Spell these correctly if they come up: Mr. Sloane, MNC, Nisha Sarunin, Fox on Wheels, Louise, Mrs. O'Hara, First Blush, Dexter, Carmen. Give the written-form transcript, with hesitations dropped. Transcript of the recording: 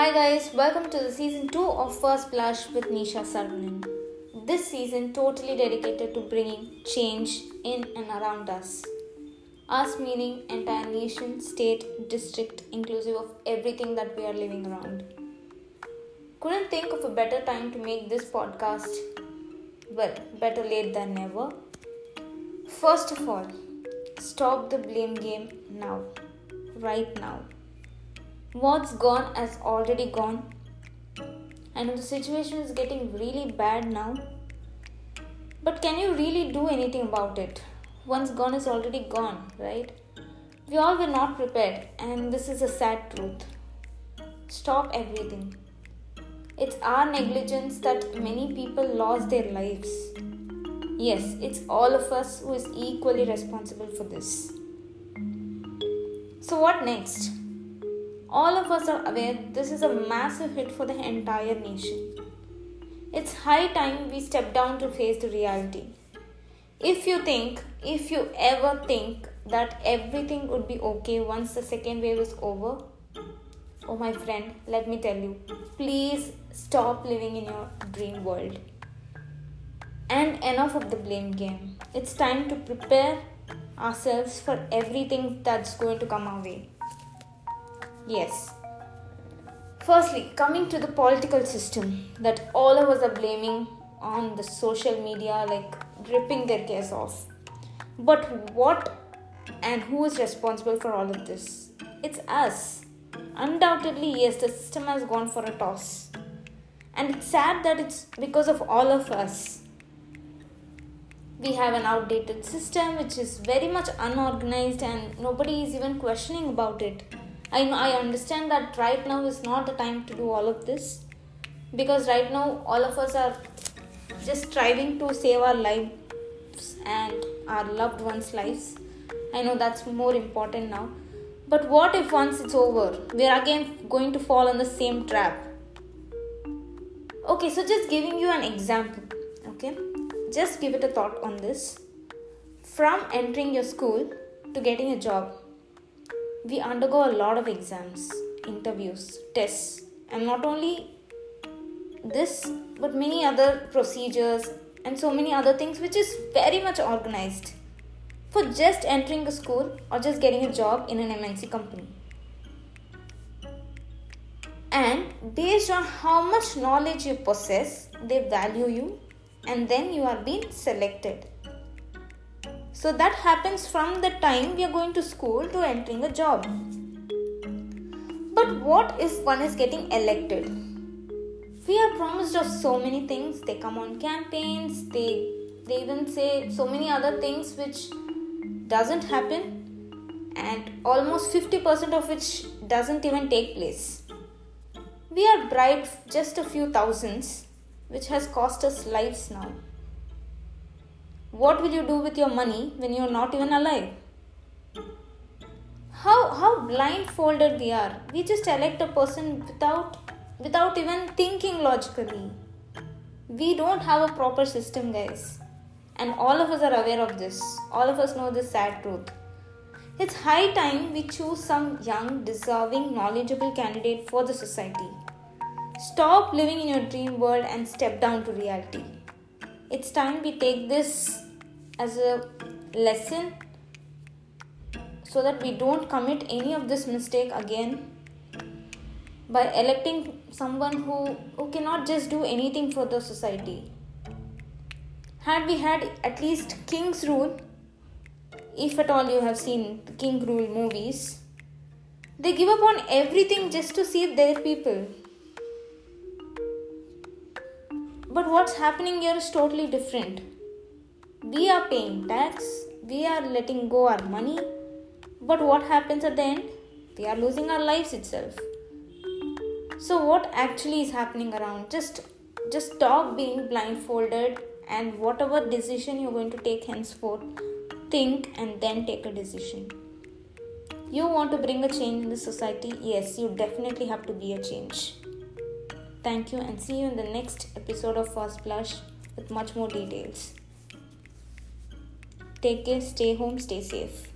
Hi guys, welcome to the season 2 of First Blush with Nisha Sarunin. This season totally dedicated to bringing change in and around us. Us meaning entire nation, state, district, inclusive of everything that we are living around. Couldn't think of a better time to make this podcast. Well, better late than never. First of all, stop the blame game now, right now. What's gone has already gone, and if the situation is getting really bad now, but can you really do anything about it? Once gone is already gone, right? We all were not prepared, and this is a sad truth. Stop everything. It's our negligence that many people lost their lives. Yes, it's all of us who is equally responsible for this. So what next? All of us are aware this is a massive hit for the entire nation. It's high time we step down to face the reality. If you ever think that everything would be okay once the second wave is over, oh my friend, let me tell you, please stop living in your dream world. And enough of the blame game. It's time to prepare ourselves for everything that's going to come our way. Yes. Firstly, coming to the political system that all of us are blaming on the social media, like ripping their case off. But what and who is responsible for all of this? It's us. Undoubtedly, yes, the system has gone for a toss. And it's sad that it's because of all of us. We have an outdated system which is very much unorganized and nobody is even questioning about it. I understand that right now is not the time to do all of this, because right now all of us are just striving to save our lives and our loved ones' lives. I know that's more important now. But what if once it's over, we are again going to fall on the same trap? Okay, so just giving you an example, okay? Just give it a thought on this. From entering your school to getting a job, we undergo a lot of exams, interviews, tests, and not only this, but many other procedures and so many other things which is very much organized for just entering a school or just getting a job in an MNC company. And based on how much knowledge you possess, they value you and then you are being selected. So that happens from the time we are going to school to entering a job. But what if one is getting elected? We are promised of so many things. They come on campaigns, they even say so many other things which doesn't happen, and almost 50% of which doesn't even take place. We are bribed just a few thousands, which has cost us lives now. What will you do with your money when you are not even alive? How blindfolded we are. We just elect a person without even thinking logically. We don't have a proper system, guys. And all of us are aware of this. All of us know this sad truth. It's high time we choose some young, deserving, knowledgeable candidate for the society. Stop living in your dream world and step down to reality. It's time we take this as a lesson so that we don't commit any of this mistake again by electing someone who cannot just do anything for the society. Had we had at least King's Rule, if at all you have seen the King Rule movies, they give up on everything just to save their people. But what's happening here is totally different. We are paying tax, we are letting go our money, but what happens at the end? We are losing our lives itself. So what actually is happening around? Just stop being blindfolded, and whatever decision you're going to take henceforth, think and then take a decision. You want to bring a change in the society? Yes, you definitely have to be a change. Thank you, and see you in the next episode of First Blush with much more details. Take care, stay home, stay safe.